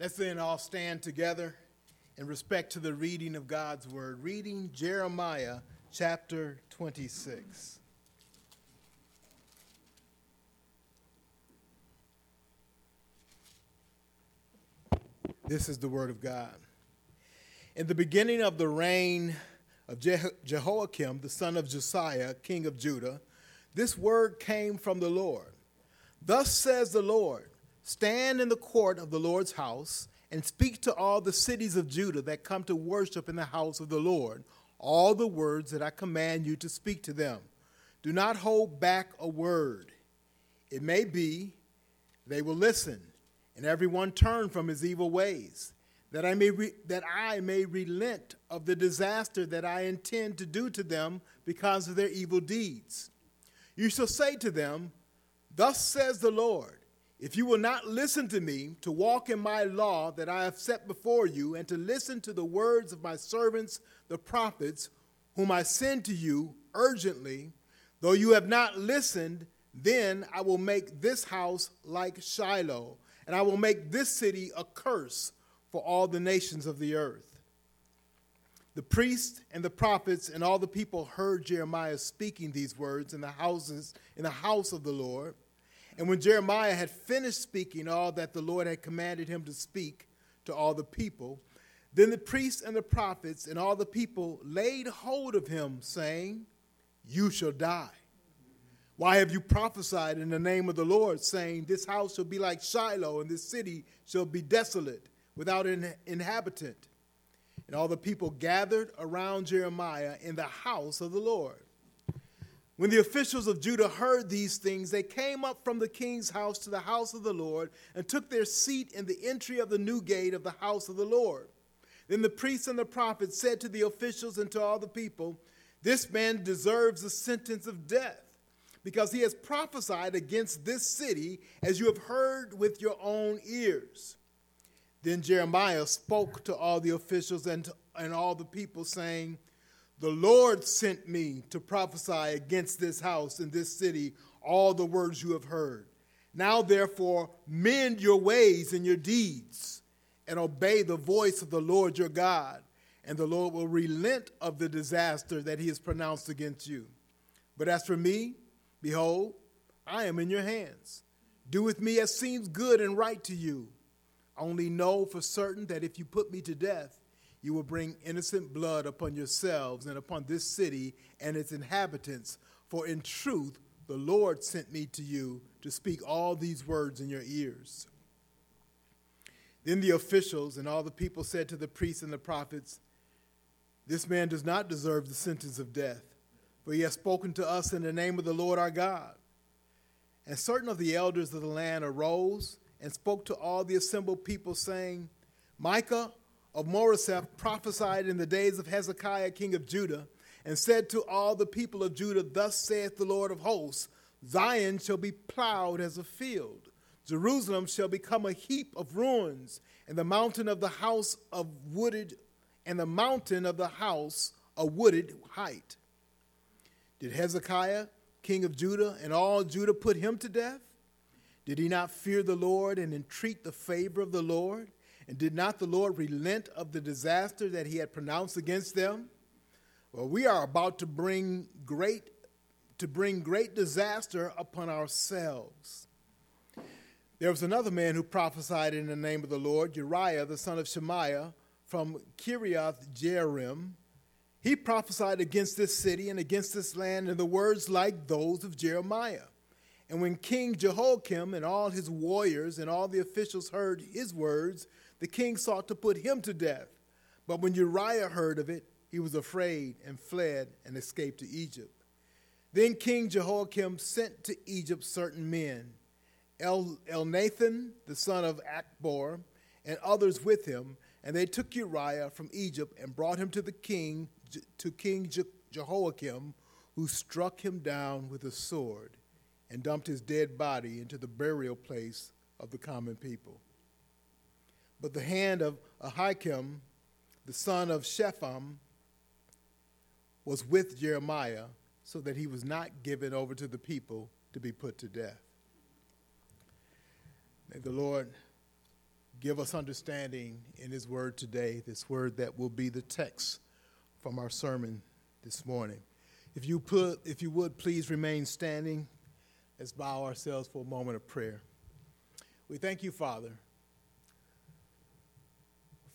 Let's then all stand together in respect to the reading of God's word. Reading Jeremiah chapter 26. This is the word of God. In the beginning of the reign of Jehoiakim, the son of Josiah, king of Judah, this word came from the Lord. Thus says the Lord, stand in the court of the Lord's house and speak to all the cities of Judah that come to worship in the house of the Lord, all the words that I command you to speak to them. Do not hold back a word. It may be they will listen, and everyone turn from his evil ways, that I may relent of the disaster that I intend to do to them because of their evil deeds. You shall say to them, thus says the Lord, if you will not listen to me to walk in my law that I have set before you and to listen to the words of my servants, the prophets, whom I send to you urgently, though you have not listened, then I will make this house like Shiloh, and I will make this city a curse for all the nations of the earth. The priests and the prophets and all the people heard Jeremiah speaking these words in the house of the Lord. And when Jeremiah had finished speaking all that the Lord had commanded him to speak to all the people, then the priests and the prophets and all the people laid hold of him, saying, you shall die. Why have you prophesied in the name of the Lord, saying, this house shall be like Shiloh, and this city shall be desolate, without an inhabitant? And all the people gathered around Jeremiah in the house of the Lord. When the officials of Judah heard these things, they came up from the king's house to the house of the Lord and took their seat in the entry of the new gate of the house of the Lord. Then the priests and the prophets said to the officials and to all the people, this man deserves the sentence of death, because he has prophesied against this city, as you have heard with your own ears. Then Jeremiah spoke to all the officials and all the people, saying, the Lord sent me to prophesy against this house and this city all the words you have heard. Now, therefore, mend your ways and your deeds, and obey the voice of the Lord your God, and the Lord will relent of the disaster that he has pronounced against you. But as for me, behold, I am in your hands. Do with me as seems good and right to you. Only know for certain that if you put me to death, you will bring innocent blood upon yourselves and upon this city and its inhabitants. For in truth, the Lord sent me to you to speak all these words in your ears. Then the officials and all the people said to the priests and the prophets, this man does not deserve the sentence of death, for he has spoken to us in the name of the Lord our God. And certain of the elders of the land arose and spoke to all the assembled people, saying, Micah of Moreseth prophesied in the days of Hezekiah, king of Judah, and said to all the people of Judah, thus saith the Lord of hosts, Zion shall be plowed as a field, Jerusalem shall become a heap of ruins, and the mountain of the house a wooded height. Did Hezekiah, king of Judah, and all Judah put him to death? Did he not fear the Lord and entreat the favor of the Lord? And did not the Lord relent of the disaster that he had pronounced against them? Well, we are about to bring great disaster upon ourselves. There was another man who prophesied in the name of the Lord, Uriah, the son of Shemaiah, from Kiriath-Jerim. He prophesied against this city and against this land in the words like those of Jeremiah. And when King Jehoiakim and all his warriors and all the officials heard his words, the king sought to put him to death. But when Uriah heard of it, he was afraid and fled and escaped to Egypt. Then King Jehoiakim sent to Egypt certain men, El Nathan, the son of Achbor, and others with him, and they took Uriah from Egypt and brought him to the king, to King Jehoiakim, who struck him down with a sword and dumped his dead body into the burial place of the common people. But the hand of Ahikam, the son of Shaphan, was with Jeremiah, so that he was not given over to the people to be put to death. May the Lord give us understanding in his word today, this word that will be the text from our sermon this morning. If you would, please remain standing. Let's bow ourselves for a moment of prayer. We thank you, Father,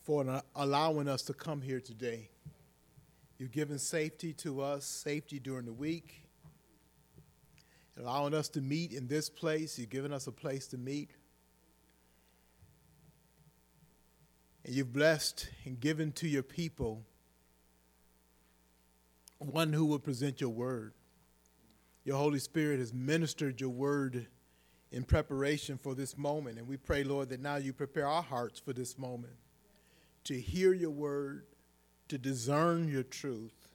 for allowing us to come here today. You've given safety to us, safety during the week, allowing us to meet in this place. You've given us a place to meet. And you've blessed and given to your people one who will present your word. Your Holy Spirit has ministered your word in preparation for this moment. And we pray, Lord, that now you prepare our hearts for this moment, to hear your word, to discern your truth,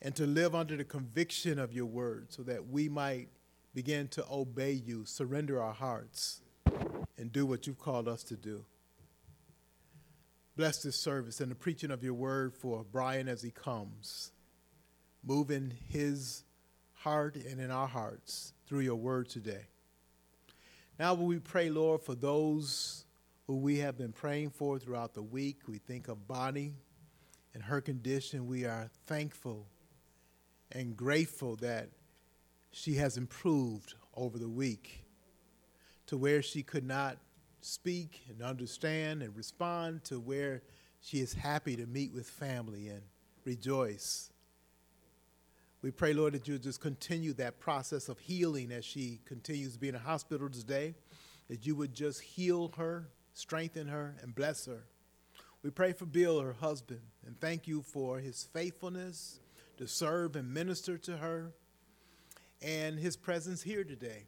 and to live under the conviction of your word so that we might begin to obey you, surrender our hearts, and do what you've called us to do. Bless this service and the preaching of your word for Brian as he comes. Move in his heart and in our hearts through your word today. Now will we pray, Lord, for those who we have been praying for throughout the week. We think of Bonnie and her condition. We are thankful and grateful that she has improved over the week to where she could not speak and understand and respond, to where she is happy to meet with family and rejoice. We pray, Lord, that you just continue that process of healing as she continues to be in the hospital today, that you would just heal her, strengthen her, and bless her. We pray for Bill, her husband, and thank you for his faithfulness to serve and minister to her and his presence here today.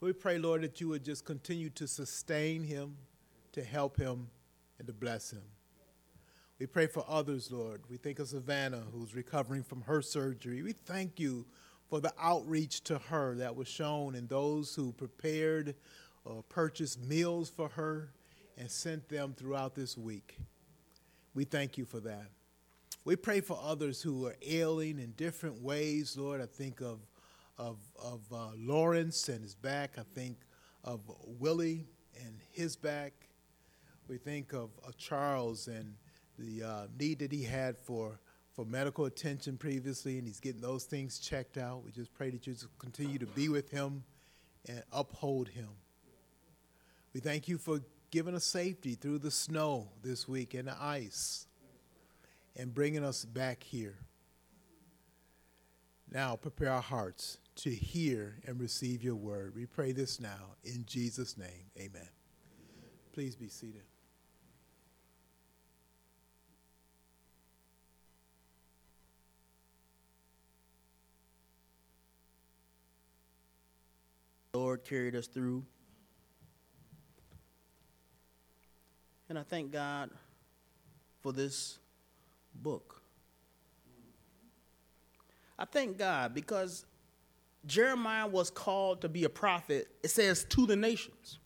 We pray, Lord, that you would just continue to sustain him, to help him, and to bless him. We pray for others, Lord. We think of Savannah, who's recovering from her surgery. We thank you for the outreach to her that was shown and those who prepared or purchased meals for her and sent them throughout this week. We thank you for that. We pray for others who are ailing in different ways, Lord. I think of Lawrence and his back. I think of Willie and his back. We think of Charles and the need that he had for medical attention previously, and he's getting those things checked out. We just pray that you continue to be with him and uphold him. We thank you for giving us safety through the snow this week and the ice and bringing us back here. Now prepare our hearts to hear and receive your word. We pray this now in Jesus' name. Amen. Please be seated. The Lord carried us through. And I thank God for this book. I thank God because Jeremiah was called to be a prophet, it says, to the nations.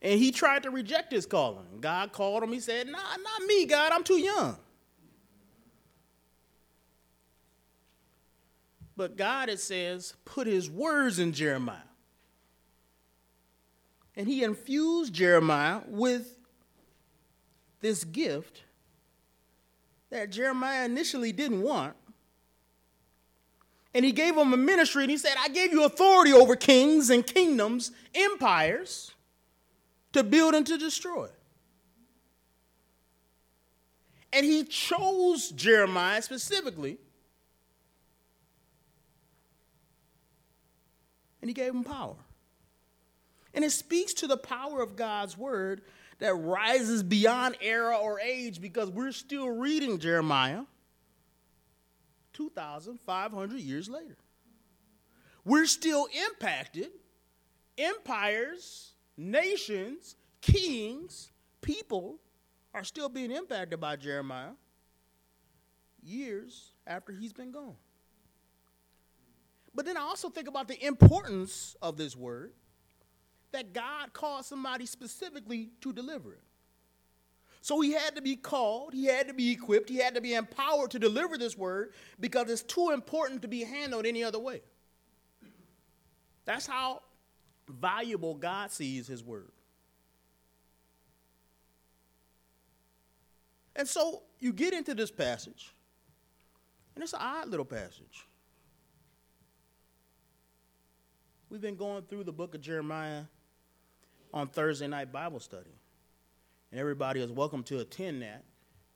And he tried to reject his calling. God called him. He said, "Nah, not me, God. I'm too young." But God, it says, put his words in Jeremiah. And he infused Jeremiah with this gift that Jeremiah initially didn't want. And he gave him a ministry, and he said, "I gave you authority over kings and kingdoms, empires, to build and to destroy." And he chose Jeremiah specifically, and he gave him power. And it speaks to the power of God's word that rises beyond era or age, because we're still reading Jeremiah 2,500 years later. We're still impacted. Empires, nations, kings, people are still being impacted by Jeremiah years after he's been gone. But then I also think about the importance of this word, that God called somebody specifically to deliver it. So he had to be called, he had to be equipped, he had to be empowered to deliver this word, because it's too important to be handled any other way. That's how valuable God sees his word. And so you get into this passage, and it's an odd little passage. We've been going through the book of Jeremiah on Thursday night Bible study. And everybody is welcome to attend that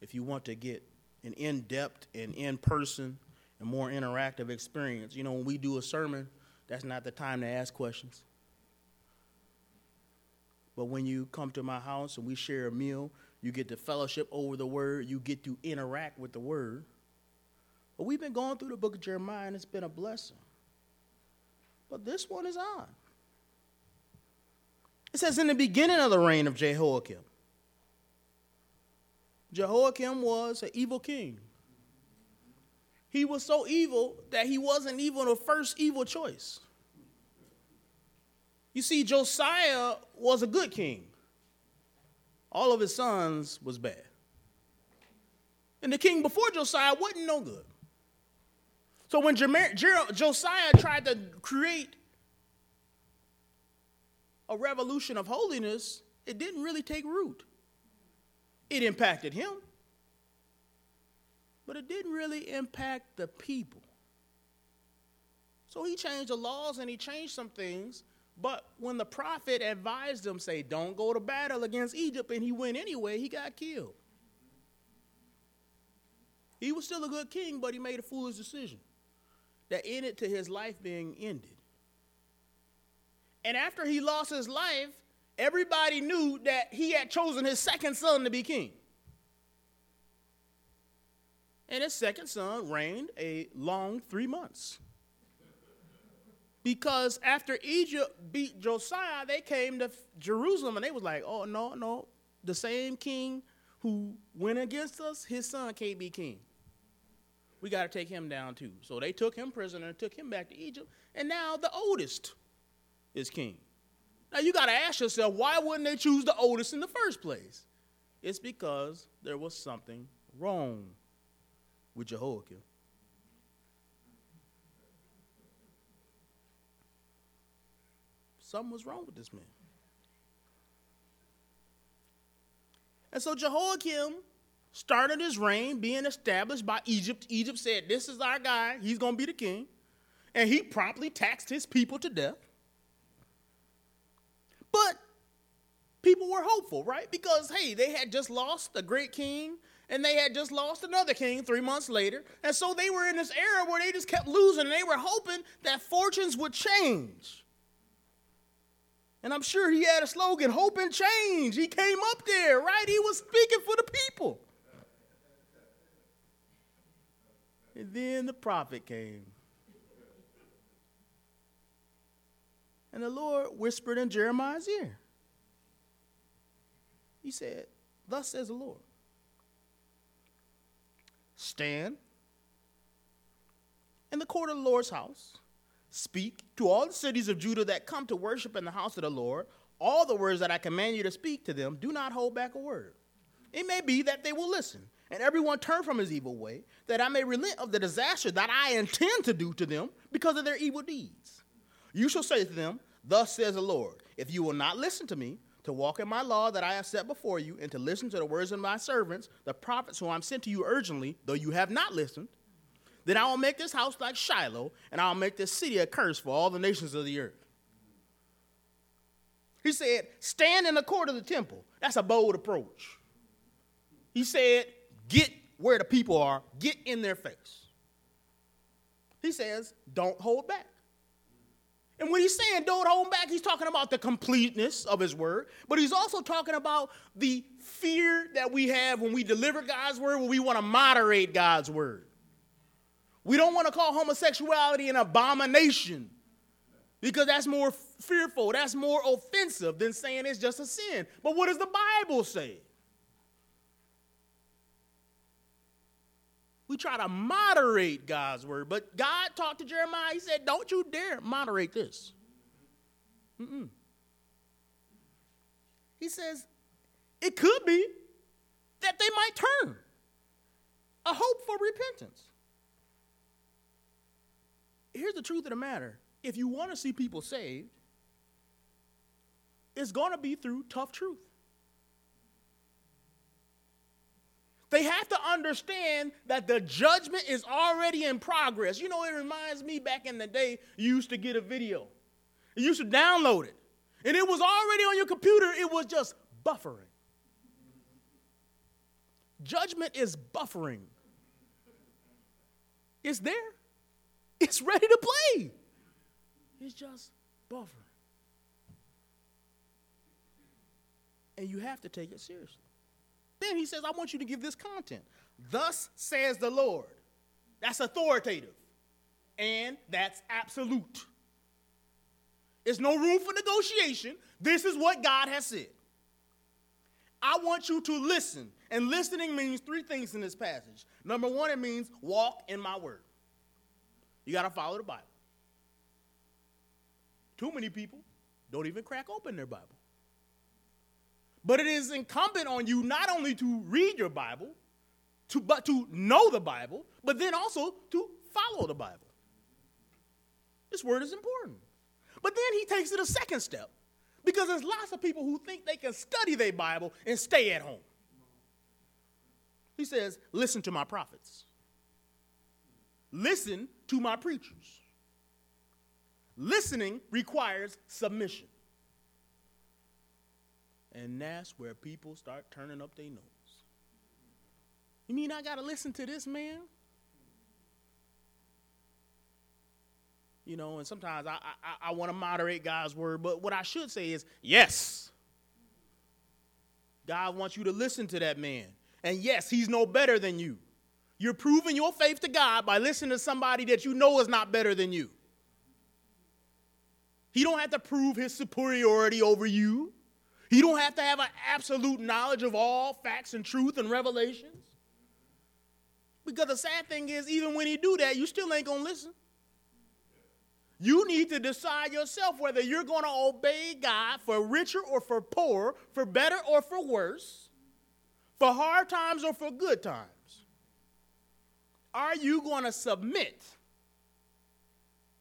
if you want to get an in-depth and in-person and more interactive experience. You know, when we do a sermon, that's not the time to ask questions. But when you come to my house and we share a meal, you get to fellowship over the word, you get to interact with the word. But we've been going through the book of Jeremiah, and it's been a blessing. But this one is odd. It says, in the beginning of the reign of Jehoiakim. Jehoiakim was an evil king. He was so evil that he wasn't even the first evil choice. You see, Josiah was a good king. All of his sons was bad. And the king before Josiah wasn't no good. So when Josiah tried to create a revolution of holiness, it didn't really take root. It impacted him, but it didn't really impact the people. So he changed the laws and he changed some things, but when the prophet advised him, say, don't go to battle against Egypt, and he went anyway, he got killed. He was still a good king, but he made a foolish decision that ended to his life being ended. And after he lost his life, everybody knew that he had chosen his second son to be king. And his second son reigned a long 3 months. Because after Egypt beat Josiah, they came to Jerusalem and they was like, oh, no, the same king who went against us, his son can't be king. We got to take him down too. So they took him prisoner, took him back to Egypt, and now the oldest is king. Now, you got to ask yourself, why wouldn't they choose the oldest in the first place? It's because there was something wrong with Jehoiakim. Something was wrong with this man. And so Jehoiakim started his reign being established by Egypt. Egypt said, this is our guy. He's going to be the king. And he promptly taxed his people to death. But people were hopeful, right? Because, hey, they had just lost a great king, and they had just lost another king 3 months later. And so they were in this era where they just kept losing, and they were hoping that fortunes would change. And I'm sure he had a slogan, hope and change. He came up there, right? He was speaking for the people. And then the prophet came. And the Lord whispered in Jeremiah's ear. He said, thus says the Lord, stand in the court of the Lord's house, speak to all the cities of Judah that come to worship in the house of the Lord, all the words that I command you to speak to them, do not hold back a word. It may be that they will listen, and everyone turn from his evil way, that I may relent of the disaster that I intend to do to them because of their evil deeds. You shall say to them, thus says the Lord, if you will not listen to me, to walk in my law that I have set before you, and to listen to the words of my servants, the prophets whom I have sent to you urgently, though you have not listened, then I will make this house like Shiloh, and I will make this city a curse for all the nations of the earth. He said, stand in the court of the temple. That's a bold approach. He said, get where the people are, get in their face. He says, don't hold back. And when he's saying don't hold back, he's talking about the completeness of his word. But he's also talking about the fear that we have when we deliver God's word, when we want to moderate God's word. We don't want to call homosexuality an abomination because that's more fearful, that's more offensive than saying it's just a sin. But what does the Bible say? We try to moderate God's word, but God talked to Jeremiah. He said, don't you dare moderate this. He says, it could be that they might turn, a hope for repentance. Here's the truth of the matter. If you want to see people saved, it's going to be through tough truth. They have to understand that the judgment is already in progress. You know, it reminds me back in the day, you used to get a video. You used to download it. And it was already on your computer. It was just buffering. Judgment is buffering. It's there. It's ready to play. It's just buffering. And you have to take it seriously. Then he says, I want you to give this content. Thus says the Lord. That's authoritative. And that's absolute. There's no room for negotiation. This is what God has said. I want you to listen. And listening means three things in this passage. Number one, it means walk in my word. You got to follow the Bible. Too many people don't even crack open their Bible. But it is incumbent on you not only to read your Bible, but to know the Bible, but then also to follow the Bible. This word is important. But then he takes it a second step, because there's lots of people who think they can study their Bible and stay at home. He says, listen to my prophets. Listen to my preachers. Listening requires submission. And that's where people start turning up their nose. You mean I got to listen to this man? You know, and sometimes I want to moderate God's word, but what I should say is, yes, God wants you to listen to that man. And yes, he's no better than you. You're proving your faith to God by listening to somebody that you know is not better than you. He don't have to prove his superiority over you. He don't have to have an absolute knowledge of all facts and truth and revelations. Because the sad thing is, even when he do that, you still ain't going to listen. You need to decide yourself whether you're going to obey God for richer or for poorer, for better or for worse, for hard times or for good times. Are you going to submit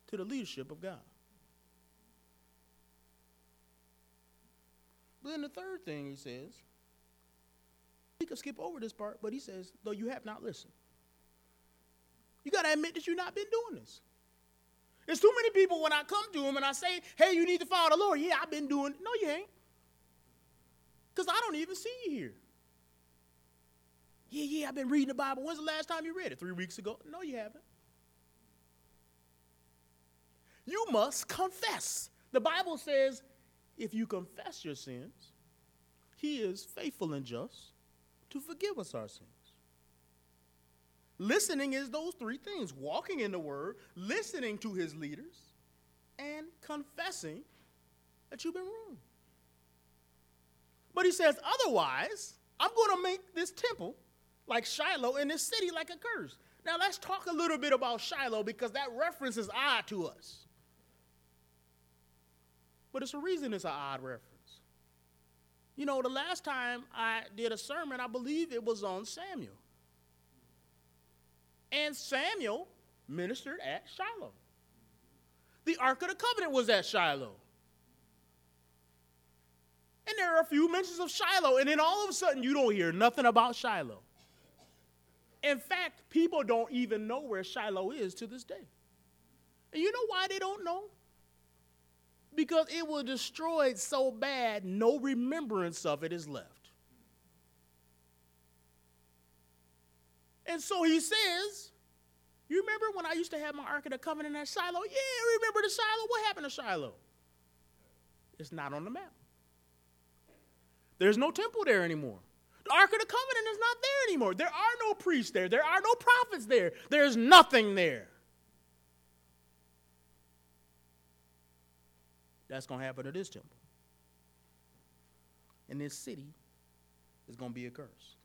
to the leadership of God? But then the third thing he says, he could skip over this part, but he says, though you have not listened. You got to admit that you've not been doing this. There's too many people when I come to them and I say, hey, you need to follow the Lord. Yeah, I've been doing it. No, you ain't. Because I don't even see you here. Yeah, I've been reading the Bible. When's the last time you read it? 3 weeks ago? No, you haven't. You must confess. The Bible says, if you confess your sins, he is faithful and just to forgive us our sins. Listening is those three things: walking in the word, listening to his leaders, and confessing that you've been wrong. But he says, otherwise, I'm going to make this temple like Shiloh and this city like a curse. Now, let's talk a little bit about Shiloh, because that reference is odd to us. But it's a reason it's an odd reference. You know, the last time I did a sermon, I believe it was on Samuel. And Samuel ministered at Shiloh. The Ark of the Covenant was at Shiloh. And there are a few mentions of Shiloh, and then all of a sudden you don't hear nothing about Shiloh. In fact, people don't even know where Shiloh is to this day. And you know why they don't know? Because it was destroyed so bad, no remembrance of it is left. And so he says, you remember when I used to have my Ark of the Covenant at Shiloh? Yeah, remember the Shiloh? What happened to Shiloh? It's not on the map. There's no temple there anymore. The Ark of the Covenant is not there anymore. There are no priests there. There are no prophets there. There's nothing there. That's going to happen to this temple. And this city is going to be a curse.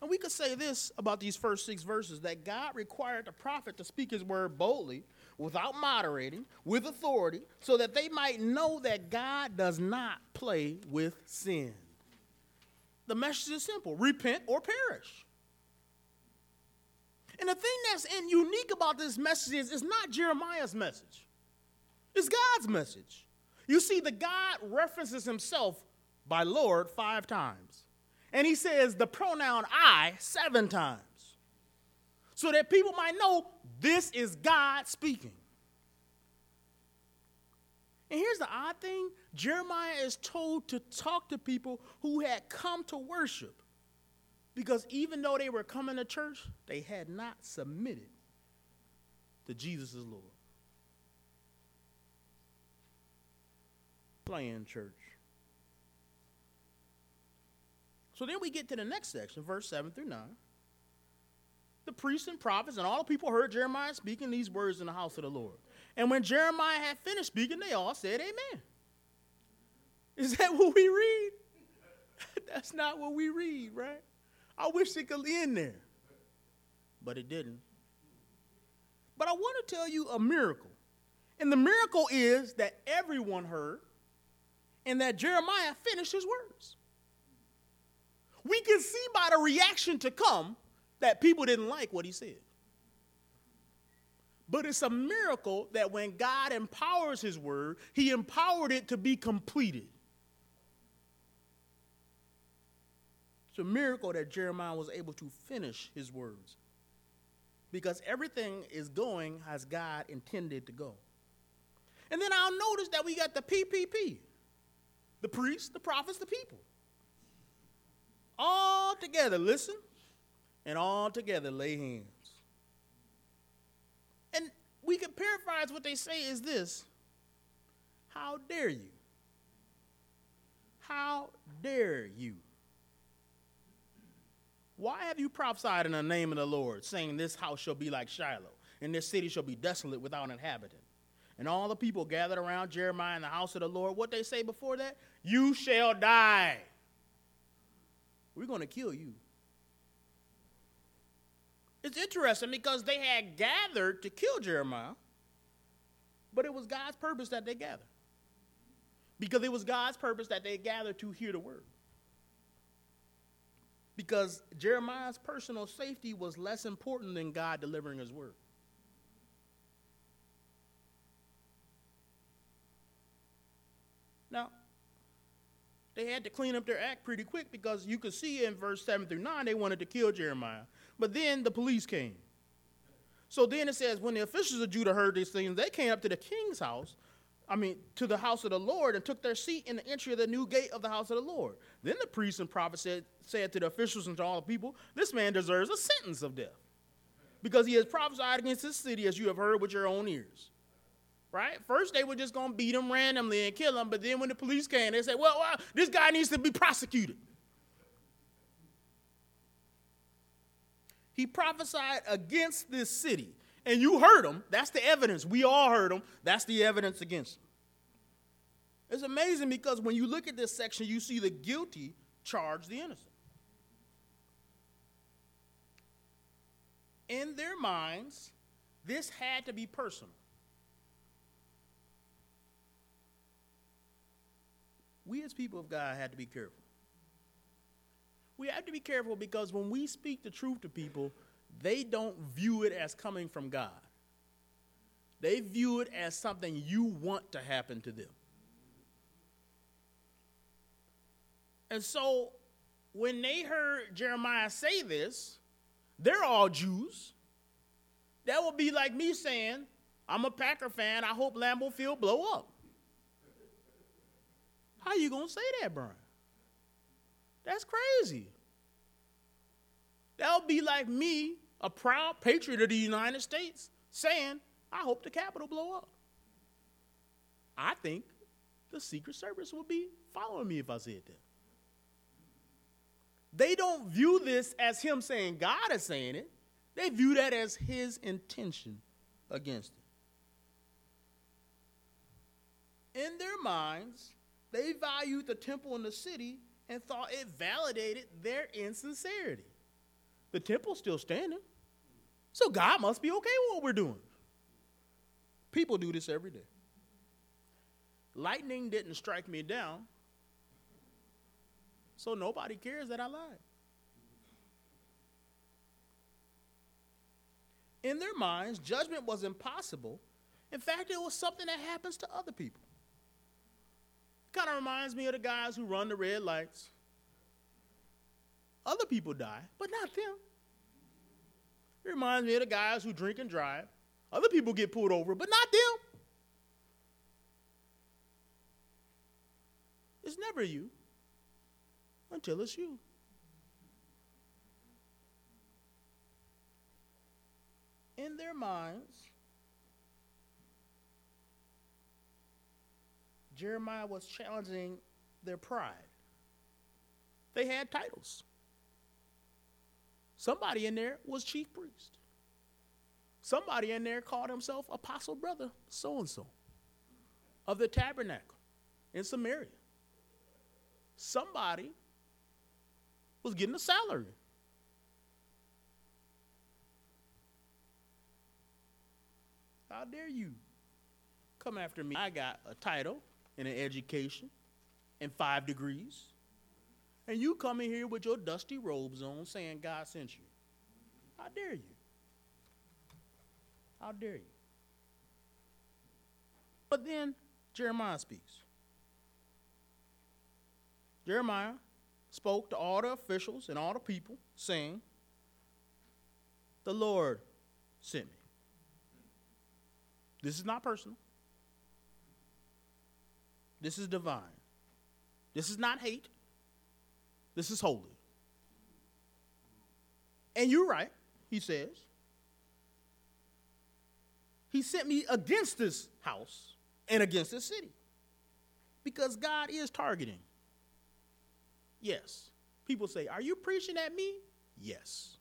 And we could say this about these first 6 verses, that God required the prophet to speak his word boldly, without moderating, with authority, so that they might know that God does not play with sin. The message is simple: repent or perish. And the thing that's unique about this message is it's not Jeremiah's message. It's God's message. You see, the God references himself by Lord 5 times. And he says the pronoun I 7 times. So that people might know this is God speaking. And here's the odd thing. Jeremiah is told to talk to people who had come to worship. Because even though they were coming to church, they had not submitted to Jesus as Lord. Playing church. So then we get to the next section, verse 7 through 9. The priests and prophets and all the people heard Jeremiah speaking these words in the house of the Lord. And when Jeremiah had finished speaking, they all said, amen. Is that what we read? That's not what we read, right? I wish it could end there, but it didn't. But I want to tell you a miracle. And the miracle is that everyone heard and that Jeremiah finished his words. We can see by the reaction to come that people didn't like what he said. But it's a miracle that when God empowers his word, he empowered it to be completed. It's a miracle that Jeremiah was able to finish his words, because everything is going as God intended to go. And then I'll notice that we got the PPP, the priests, the prophets, the people. All together listen and all together lay hands. And we can paraphrase what they say is this: how dare you? How dare you? Why have you prophesied in the name of the Lord, saying this house shall be like Shiloh, and this city shall be desolate without inhabitant? And all the people gathered around Jeremiah in the house of the Lord. What they say before that? You shall die. We're going to kill you. It's interesting because they had gathered to kill Jeremiah, but it was God's purpose that they gathered. Because it was God's purpose that they gathered to hear the word. Because Jeremiah's personal safety was less important than God delivering his word. Now, they had to clean up their act pretty quick, because you could see in verse 7 through 9 they wanted to kill Jeremiah. But then the police came. So then it says, when the officials of Judah heard these things, they came up to the king's house, to the house of the Lord, and took their seat in the entry of the new gate of the house of the Lord. Then the priests and prophets said to the officials and to all the people, this man deserves a sentence of death, because he has prophesied against this city as you have heard with your own ears. Right? First, they were just going to beat him randomly and kill him, but then when the police came, they said, well, this guy needs to be prosecuted. He prophesied against this city. And you heard him. That's the evidence. We all heard him. That's the evidence against him. It's amazing, because when you look at this section, you see the guilty charge the innocent. In their minds, this had to be personal. We as people of God had to be careful. We have to be careful, because when we speak the truth to people, they don't view it as coming from God. They view it as something you want to happen to them. And so when they heard Jeremiah say this, they're all Jews. That would be like me saying, I'm a Packer fan. I hope Lambeau Field blow up. How you going to say that, Brian? That's crazy. That would be like me, a proud patriot of the United States, saying, I hope the Capitol blow up. I think the Secret Service would be following me if I said that. They don't view this as him saying God is saying it. They view that as his intention against it. In their minds, they valued the temple in the city and thought it validated their insincerity. The temple's still standing, so God must be okay with what we're doing. People do this every day. Lightning didn't strike me down, so nobody cares that I lied. In their minds, judgment was impossible. In fact, it was something that happens to other people. kind of reminds me of the guys who run the red lights. Other people die, but not them. It reminds me of the guys who drink and drive. Other people get pulled over, but not them. It's never you until it's you. In their minds, Jeremiah was challenging their pride. They had titles. Somebody in there was chief priest. Somebody in there called himself Apostle Brother so-and-so of the tabernacle in Samaria. Somebody was getting a salary. How dare you come after me? I got a title and an education and 5 degrees. And you come in here with your dusty robes on saying God sent you. How dare you? How dare you? But then Jeremiah speaks. Jeremiah spoke to all the officials and all the people, saying, "The Lord sent me." This is not personal. This is divine. This is not hate. This is holy. And you're right, he says. He sent me against this house and against this city. Because God is targeting. Yes. People say, "Are you preaching at me?" Yes.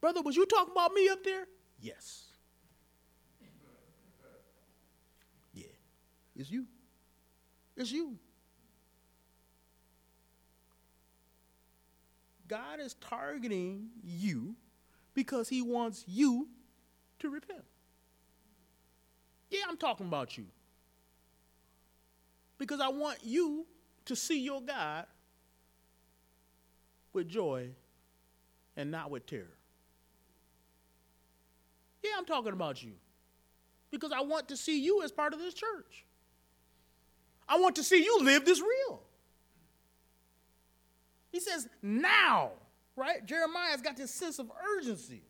"Brother, was you talking about me up there?" Yes. Yeah. It's you. It's you. God is targeting you because he wants you to repent. Yeah, I'm talking about you. Because I want you to see your God with joy and not with terror. Yeah, I'm talking about you. Because I want to see you as part of this church. I want to see you live this real. He says now, right? Jeremiah's got this sense of urgency.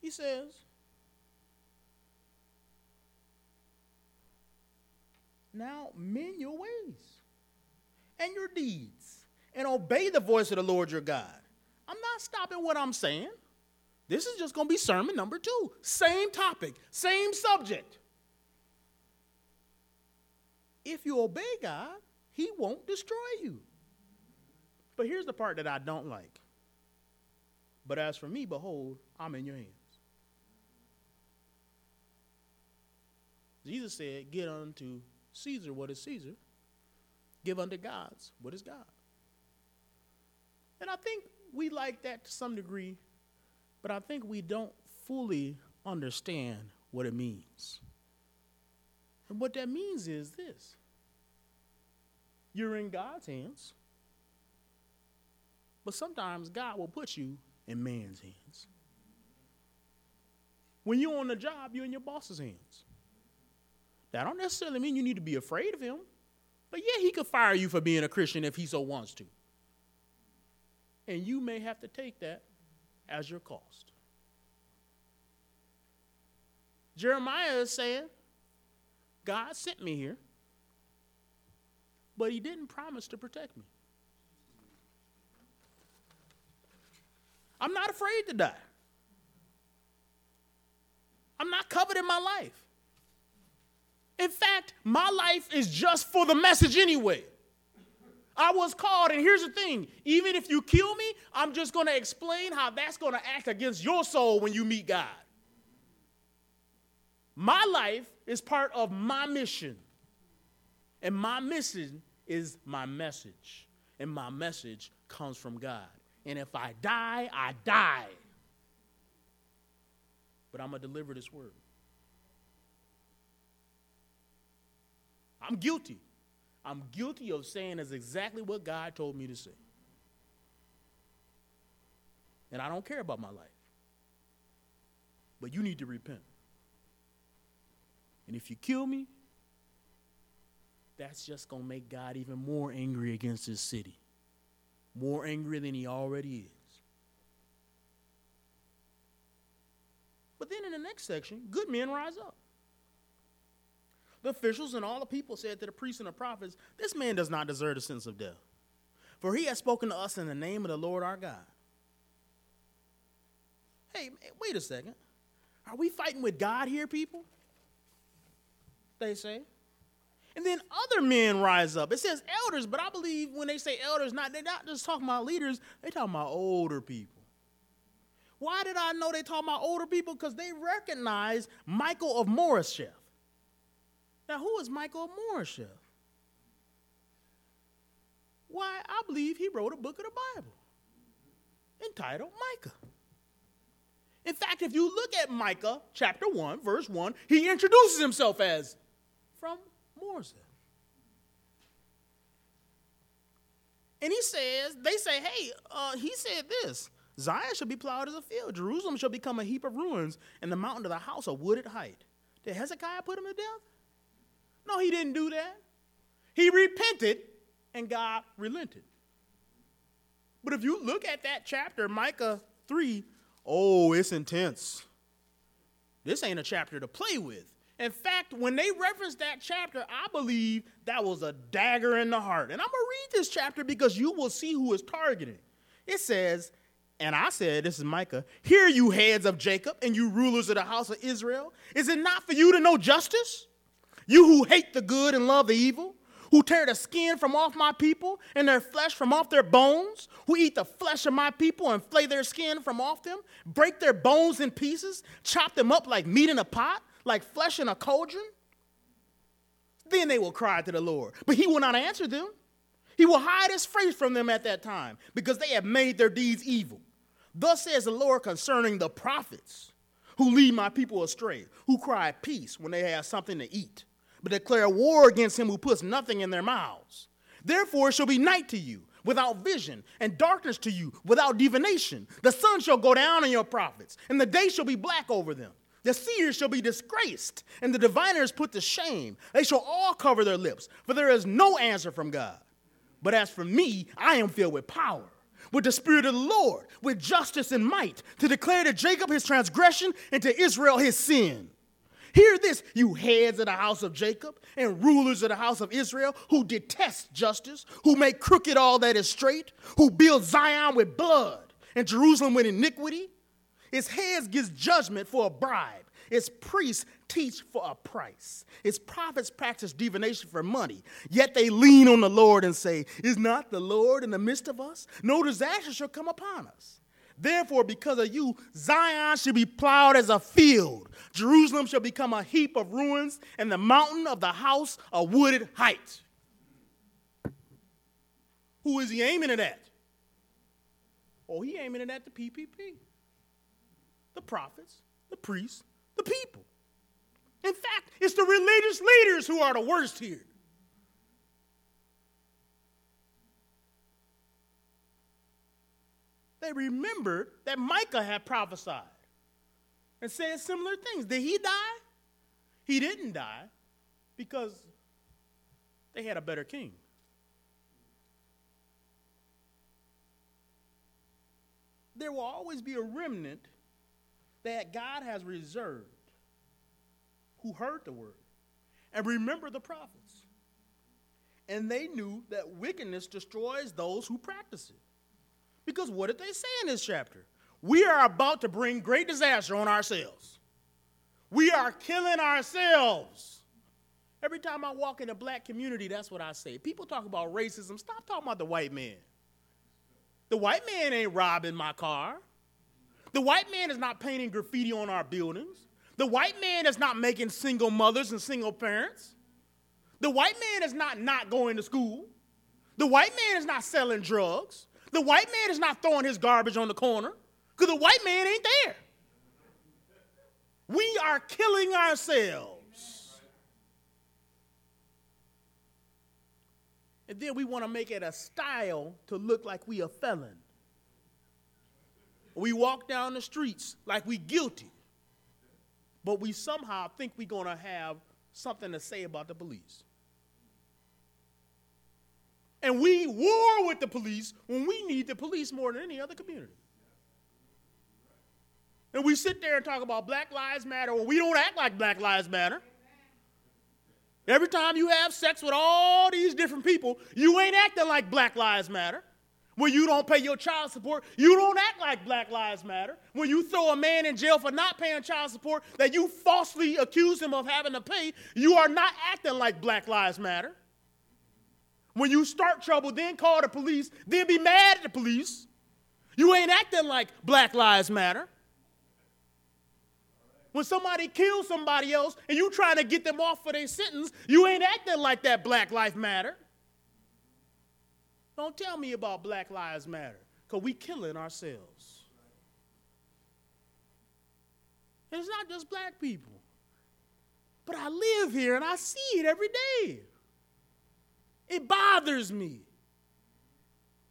He says, "Now mend your ways and your deeds and obey the voice of the Lord your God." I'm not stopping what I'm saying. This is just going to be sermon number 2. Same topic, same subject. If you obey God, he won't destroy you. But here's the part that I don't like. "But as for me, behold, I'm in your hands." Jesus said, "Give unto Caesar what is Caesar. Give unto God what is God." And I think we like that to some degree. But I think we don't fully understand what it means. And what that means is this. You're in God's hands. But sometimes God will put you in man's hands. When you're on the job, you're in your boss's hands. That don't necessarily mean you need to be afraid of him. But yeah, he could fire you for being a Christian if he so wants to. And you may have to take that as your cost. Jeremiah is saying, God sent me here, but he didn't promise to protect me. I'm not afraid to die. I'm not covered in my life. In fact, my life is just for the message anyway. I was called, and here's the thing, even if you kill me, I'm just going to explain how that's going to act against your soul when you meet God. My life is part of my mission, and my mission is my message, and my message comes from God. And if I die, I die. But I'm going to deliver this word. I'm guilty. I'm guilty of saying is exactly what God told me to say. And I don't care about my life. But you need to repent. And if you kill me, that's just going to make God even more angry against this city. More angry than he already is. But then in the next section, good men rise up. The officials and all the people said to the priests and the prophets, this man does not deserve the sentence of death, for he has spoken to us in the name of the Lord our God. Hey, wait a second. Are we fighting with God here, people? They say. And then other men rise up. It says elders, but I believe when they say elders, they're not just talking about leaders. They're talking about older people. Why did I know they talk about older people? Because they recognize Michael of Moresheth. Now, who is Michael of Moresheth? Why, I believe he wrote a book of the Bible entitled Micah. In fact, if you look at Micah chapter 1, verse 1, he introduces himself as from Moresheth. And he says, they say, hey, he said this. Zion shall be plowed as a field. Jerusalem shall become a heap of ruins, and the mountain of the house a wooded height. Did Hezekiah put him to death? No, he didn't do that. He repented, and God relented. But if you look at that chapter, Micah 3, oh, it's intense. This ain't a chapter to play with. In fact, when they referenced that chapter, I believe that was a dagger in the heart. And I'm going to read this chapter because you will see who is targeted. It says, and I said, this is Micah, hear you heads of Jacob and you rulers of the house of Israel. Is it not for you to know justice? You who hate the good and love the evil, who tear the skin from off my people and their flesh from off their bones, who eat the flesh of my people and flay their skin from off them, break their bones in pieces, chop them up like meat in a pot, like flesh in a cauldron. Then they will cry to the Lord, but he will not answer them. He will hide his face from them at that time because they have made their deeds evil. Thus says the Lord concerning the prophets who lead my people astray, who cry peace when they have something to eat, but declare war against him who puts nothing in their mouths. Therefore it shall be night to you without vision, and darkness to you without divination. The sun shall go down on your prophets, and the day shall be black over them. The seers shall be disgraced, and the diviners put to shame. They shall all cover their lips, for there is no answer from God. But as for me, I am filled with power, with the Spirit of the Lord, with justice and might, to declare to Jacob his transgression and to Israel his sin. Hear this, you heads of the house of Jacob and rulers of the house of Israel, who detest justice, who make crooked all that is straight, who build Zion with blood and Jerusalem with iniquity. Its heads gives judgment for a bribe. Its priests teach for a price. Its prophets practice divination for money. Yet they lean on the Lord and say, is not the Lord in the midst of us? No disaster shall come upon us. Therefore, because of you, Zion shall be plowed as a field. Jerusalem shall become a heap of ruins, and the mountain of the house a wooded height. Who is he aiming it at? Oh, he aiming it at the PPP. The prophets, the priests, the people. In fact, it's the religious leaders who are the worst here. They remembered that Micah had prophesied and said similar things. Did he die? He didn't die because they had a better king. There will always be a remnant that God has reserved who heard the word and remember the prophets. And they knew that wickedness destroys those who practice it. Because what did they say in this chapter? We are about to bring great disaster on ourselves. We are killing ourselves. Every time I walk in a black community, that's what I say. People talk about racism. Stop talking about the white man. The white man ain't robbing my car. The white man is not painting graffiti on our buildings. The white man is not making single mothers and single parents. The white man is not going to school. The white man is not selling drugs. The white man is not throwing his garbage on the corner because the white man ain't there. We are killing ourselves. And then we want to make it a style to look like we a felon. We walk down the streets like we guilty, but we somehow think we're going to have something to say about the police. And we war with the police when we need the police more than any other community. And we sit there and talk about Black Lives Matter when we don't act like Black Lives Matter. Every time you have sex with all these different people, you ain't acting like Black Lives Matter. When you don't pay your child support, you don't act like Black Lives Matter. When you throw a man in jail for not paying child support that you falsely accuse him of having to pay, you are not acting like Black Lives Matter. When you start trouble, then call the police, then be mad at the police, you ain't acting like Black Lives Matter. When somebody kills somebody else and you trying to get them off for their sentence, you ain't acting like that Black Lives Matter. Don't tell me about Black Lives Matter, because we killing ourselves. And it's not just black people. But I live here and I see it every day. It bothers me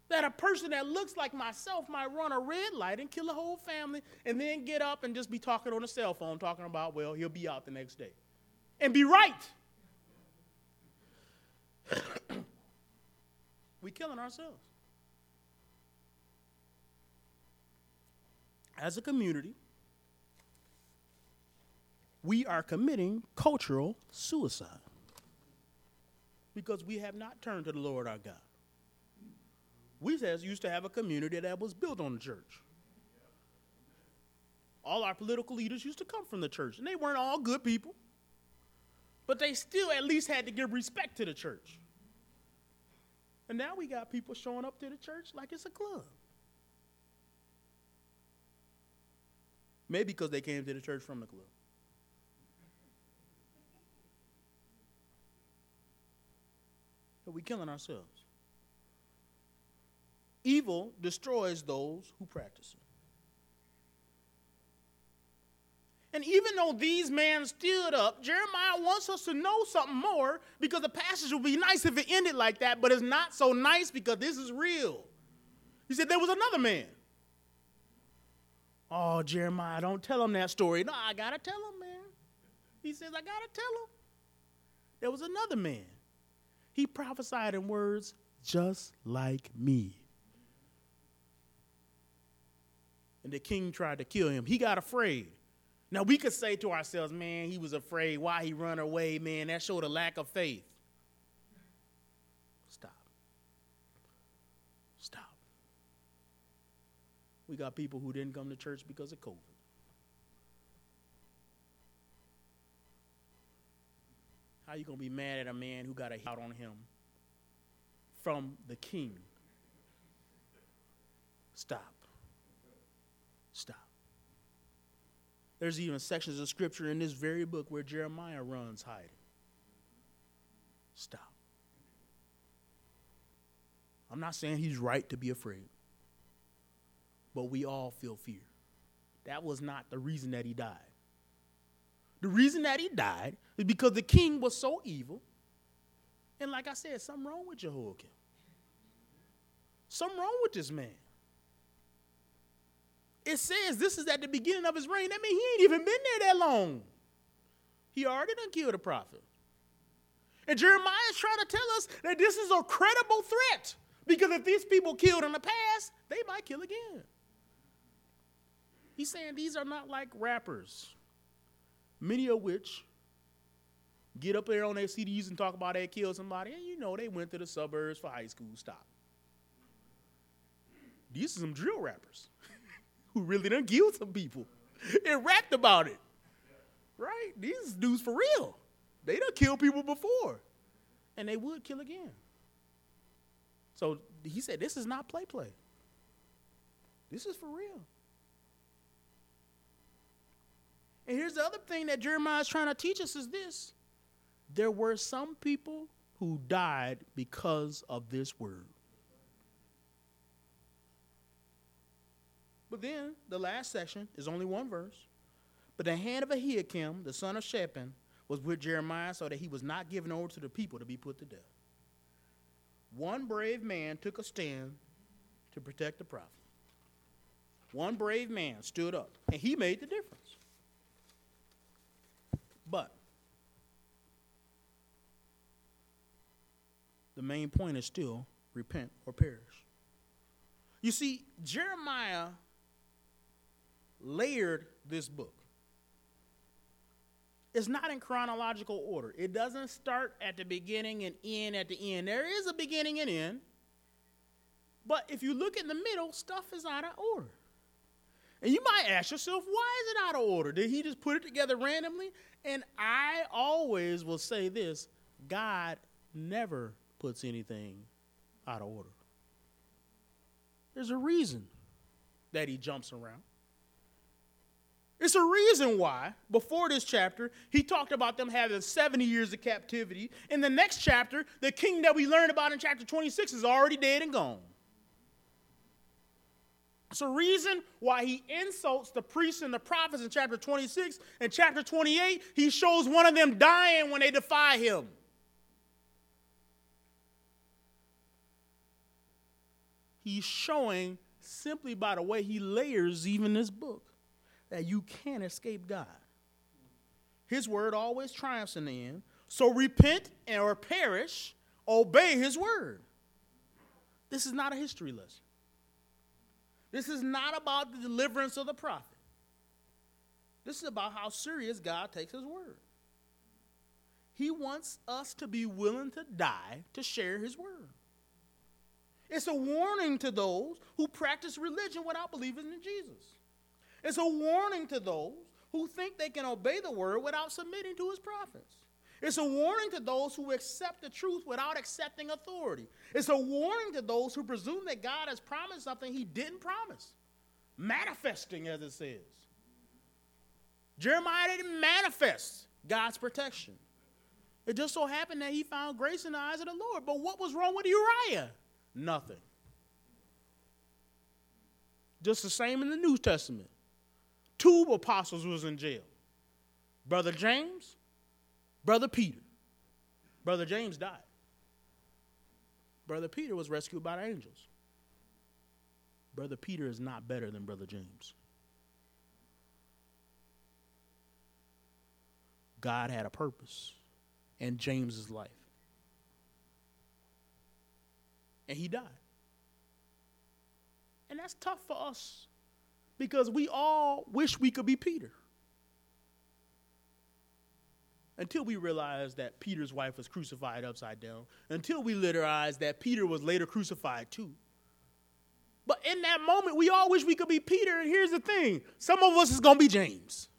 that a person that looks like myself might run a red light and kill a whole family and then get up and just be talking on a cell phone, talking about, well, he'll be out the next day. And be right. We killing ourselves. As a community, we are committing cultural suicide because we have not turned to the Lord our God. We used to have a community that was built on the church. All our political leaders used to come from the church, and they weren't all good people, but they still at least had to give respect to the church. And now we got people showing up to the church like it's a club. Maybe because they came to the church from the club. But we're killing ourselves. Evil destroys those who practice it. And even though these men stood up, Jeremiah wants us to know something more, because the passage would be nice if it ended like that, but it's not so nice because this is real. He said there was another man. Oh, Jeremiah, don't tell him that story. No, I got to tell him, man. He says, I got to tell him. There was another man. He prophesied in words just like me. And the king tried to kill him. He got afraid. Now, we could say to ourselves, man, he was afraid. Why he run away, man? That showed a lack of faith. Stop. We got people who didn't come to church because of COVID. How you going to be mad at a man who got a hit out on him from the king? Stop. There's even sections of scripture in this very book where Jeremiah runs hiding. Stop. I'm not saying he's right to be afraid, but we all feel fear. That was not the reason that he died. The reason that he died is because the king was so evil. And like I said, something wrong with Jehoiakim. Something wrong with this man. It says this is at the beginning of his reign. That means he ain't even been there that long. He already done killed a prophet. And Jeremiah is trying to tell us that this is a credible threat, because if these people killed in the past, they might kill again. He's saying these are not like rappers, many of which get up there on their CDs and talk about they killed somebody, and you know they went to the suburbs for high school. Stop. These are some drill rappers. Who really done killed some people and rapped about it, right? These dudes for real. They done killed people before, and they would kill again. So he said, this is not play. This is for real. And here's the other thing that Jeremiah is trying to teach us is this. There were some people who died because of this word. But then the last section is only one verse. But the hand of Ahikam, the son of Shaphan, was with Jeremiah, so that he was not given over to the people to be put to death. One brave man took a stand to protect the prophet. One brave man stood up, and he made the difference. But the main point is still repent, or perish. You see, Jeremiah layered this book. It's not in chronological order. It doesn't start at the beginning and end at the end. There is a beginning and end. But if you look in the middle, stuff is out of order. And you might ask yourself, why is it out of order? Did he just put it together randomly? And I always will say this, God never puts anything out of order. There's a reason that he jumps around. It's a reason why, before this chapter, he talked about them having 70 years of captivity. In the next chapter, the king that we learned about in chapter 26 is already dead and gone. It's a reason why he insults the priests and the prophets in chapter 26. In chapter 28, he shows one of them dying when they defy him. He's showing, simply by the way he layers even this book, that you can't escape God. His word always triumphs in the end. So repent or perish, obey his word. This is not a history lesson. This is not about the deliverance of the prophet. This is about how serious God takes his word. He wants us to be willing to die to share his word. It's a warning to those who practice religion without believing in Jesus. It's a warning to those who think they can obey the word without submitting to his prophets. It's a warning to those who accept the truth without accepting authority. It's a warning to those who presume that God has promised something he didn't promise. Manifesting, as it says. Jeremiah didn't manifest God's protection. It just so happened that he found grace in the eyes of the Lord. But what was wrong with Uriah? Nothing. Just the same in the New Testament. 2 apostles was in jail. Brother James, Brother Peter. Brother James died. Brother Peter was rescued by the angels. Brother Peter is not better than Brother James. God had a purpose in James's life. And he died. And that's tough for us, because we all wish we could be Peter. Until we realize that Peter's wife was crucified upside down. Until we realize that Peter was later crucified too. But in that moment, we all wish we could be Peter. And here's the thing. Some of us is going to be James.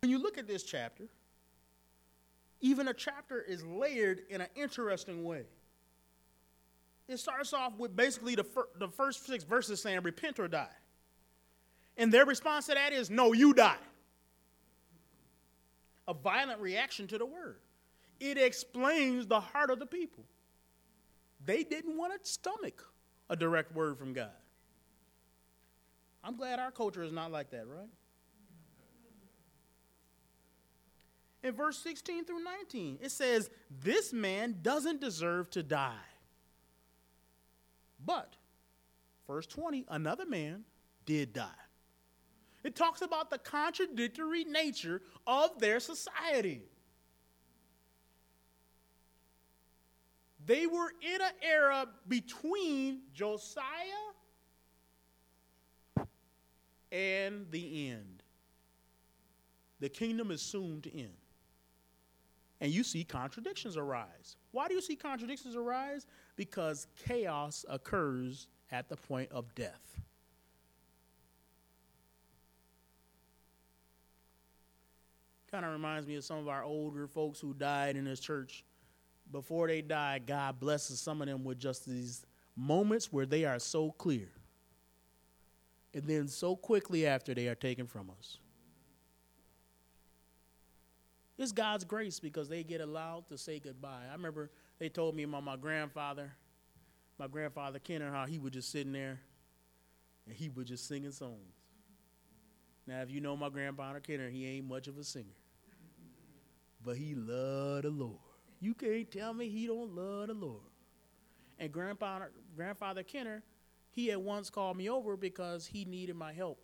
When you look at this chapter, even a chapter is layered in an interesting way. It starts off with basically the first 6 verses saying, repent or die. And their response to that is, no, you die. A violent reaction to the word. It explains the heart of the people. They didn't want to stomach a direct word from God. I'm glad our culture is not like that, right? In verse 16 through 19, it says, this man doesn't deserve to die. But, verse 20, another man did die. It talks about the contradictory nature of their society. They were in an era between Josiah and the end. The kingdom is soon to end. And you see contradictions arise. Why do you see contradictions arise? Because chaos occurs at the point of death. Kind of reminds me of some of our older folks who died in this church. Before they died, God blesses some of them with just these moments where they are so clear. And then so quickly after, they are taken from us. It's God's grace, because they get allowed to say goodbye. I remember they told me about my grandfather Kenner, how he was just sitting there and he was just singing songs. Now, if you know my grandfather Kenner, he ain't much of a singer. But he loved the Lord. You can't tell me he don't love the Lord. And grandfather Kenner, he had once called me over because he needed my help.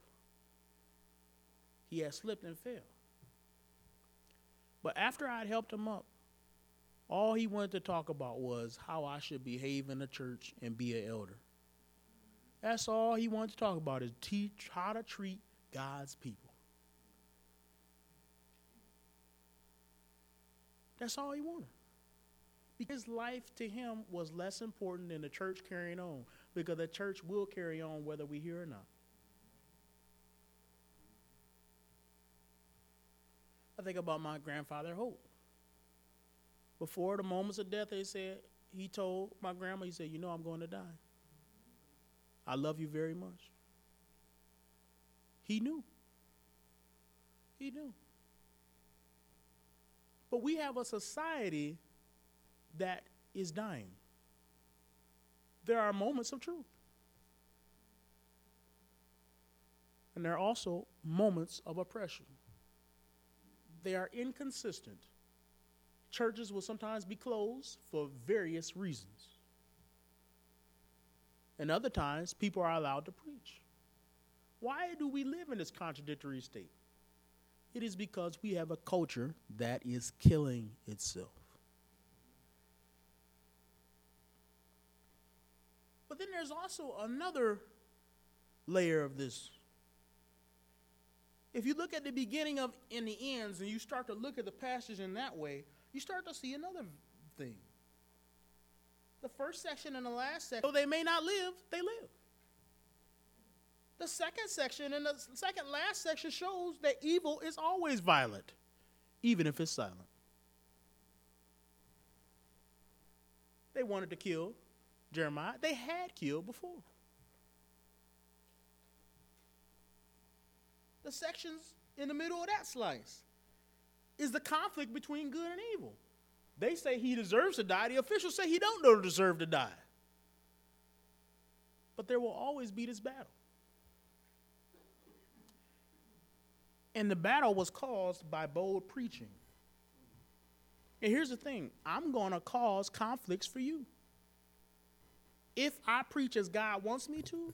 He had slipped and fell. But after I'd helped him up, all he wanted to talk about was how I should behave in the church and be an elder. That's all he wanted to talk about, is teach how to treat God's people. That's all he wanted. His life to him was less important than the church carrying on, because the church will carry on whether we hear or not. I think about my grandfather Hope. Before the moments of death, he told my grandma, he said, "You know, I'm going to die. I love you very much." He knew. He knew. But we have a society that is dying. There are moments of truth. And there are also moments of oppression. They are inconsistent. Churches will sometimes be closed for various reasons. And other times, people are allowed to preach. Why do we live in this contradictory state? It is because we have a culture that is killing itself. But then there's also another layer of this. If you look at the beginning of and the ends, and you start to look at the passage in that way, you start to see another thing. The first section and the last section, though they may not live, they live. The second section and the last section shows that evil is always violent, even if it's silent. They wanted to kill Jeremiah, they had killed before. The sections in the middle of that slice is the conflict between good and evil. They say he deserves to die. The officials say he don't deserve to die. But there will always be this battle. And the battle was caused by bold preaching. And here's the thing. I'm going to cause conflicts for you. If I preach as God wants me to,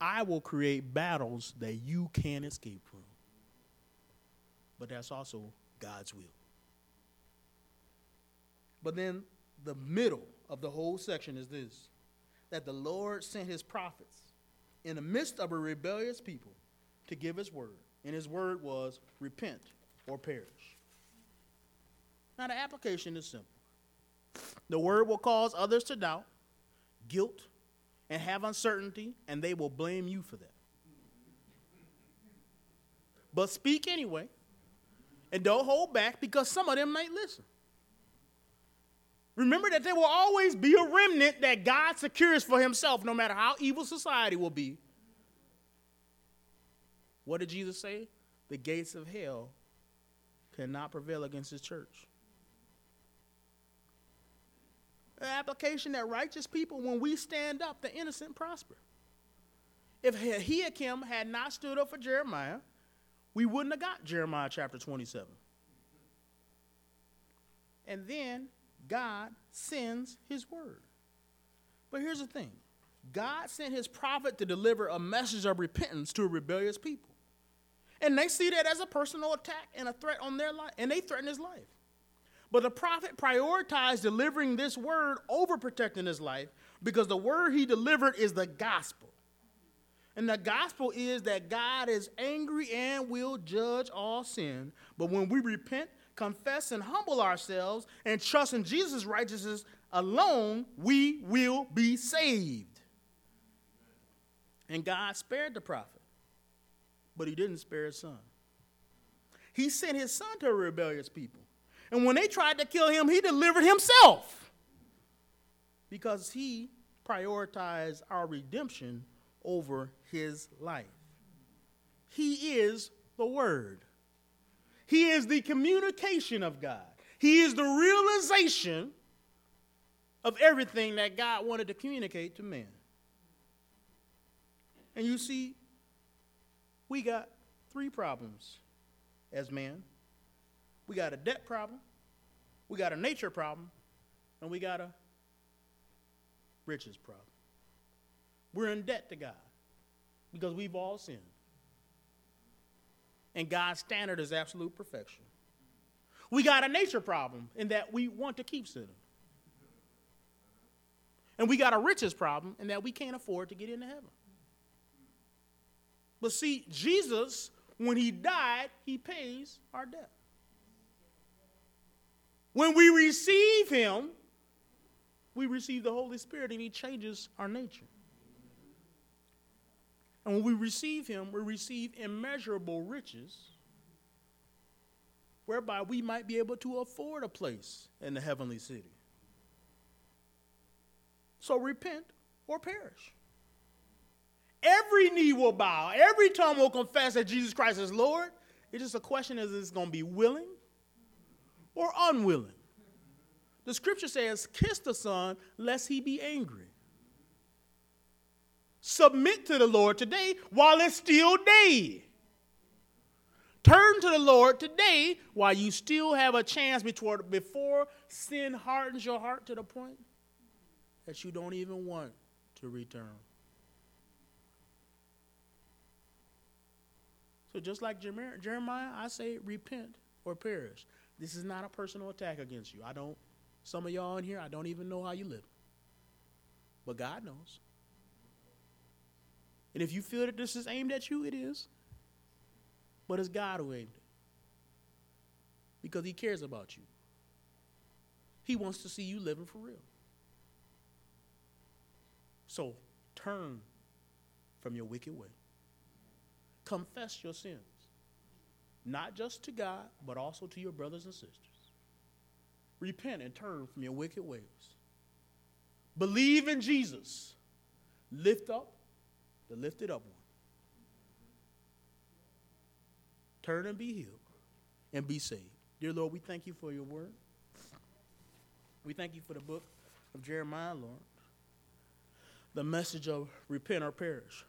I will create battles that you can't escape from. But that's also God's will. But then the middle of the whole section is this, that the Lord sent his prophets in the midst of a rebellious people to give his word. And his word was repent or perish. Now the application is simple. The word will cause others to doubt, guilt, and have uncertainty, and they will blame you for that. But speak anyway, and don't hold back, because some of them might listen. Remember that there will always be a remnant that God secures for himself, no matter how evil society will be. What did Jesus say? The gates of hell cannot prevail against his church. An application that righteous people, when we stand up, the innocent prosper. If Hezekiah had not stood up for Jeremiah, we wouldn't have got Jeremiah chapter 27. And then God sends his word. But here's the thing. God sent his prophet to deliver a message of repentance to a rebellious people. And they see that as a personal attack and a threat on their life, and they threaten his life. But the prophet prioritized delivering this word over protecting his life, because the word he delivered is the gospel. And the gospel is that God is angry and will judge all sin. But when we repent, confess, and humble ourselves and trust in Jesus' righteousness alone, we will be saved. And God spared the prophet, but he didn't spare his son. He sent his son to a rebellious people. And when they tried to kill him, he delivered himself, because he prioritized our redemption over his life. He is the word. He is the communication of God. He is the realization of everything that God wanted to communicate to man. And you see, we got three problems as man. We got a debt problem, we got a nature problem, and we got a riches problem. We're in debt to God because we've all sinned. And God's standard is absolute perfection. We got a nature problem in that we want to keep sinning. And we got a riches problem in that we can't afford to get into heaven. But see, Jesus, when he died, he pays our debt. When we receive him, we receive the Holy Spirit and he changes our nature. And when we receive him, we receive immeasurable riches, whereby we might be able to afford a place in the heavenly city. So repent or perish. Every knee will bow. Every tongue will confess that Jesus Christ is Lord. It's just a question is it's going to be willing or unwilling. The scripture says, kiss the Son, lest he be angry. Submit to the Lord today while it's still day. Turn to the Lord today while you still have a chance before sin hardens your heart to the point that you don't even want to return. So just like Jeremiah, I say repent or perish. This is not a personal attack against you. Some of y'all in here, I don't even know how you live. But God knows. And if you feel that this is aimed at you, it is. But it's God who aimed it. Because he cares about you. He wants to see you living for real. So turn from your wicked way. Confess your sins, not just to God, but also to your brothers and sisters. Repent and turn from your wicked ways. Believe in Jesus. Lift up the lifted up one. Turn and be healed and be saved. Dear Lord, we thank you for your word. We thank you for the book of Jeremiah, Lord. The message of repent or perish.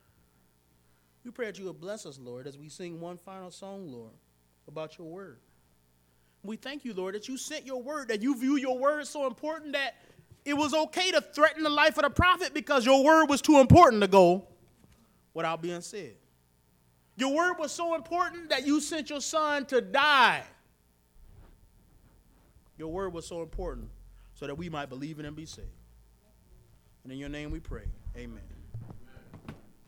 We pray that you would bless us, Lord, as we sing one final song, Lord, about your word. We thank you, Lord, that you sent your word, that you view your word so important that it was okay to threaten the life of the prophet because your word was too important to go without being said. Your word was so important that you sent your son to die. Your word was so important so that we might believe in it and be saved. And in your name we pray. Amen.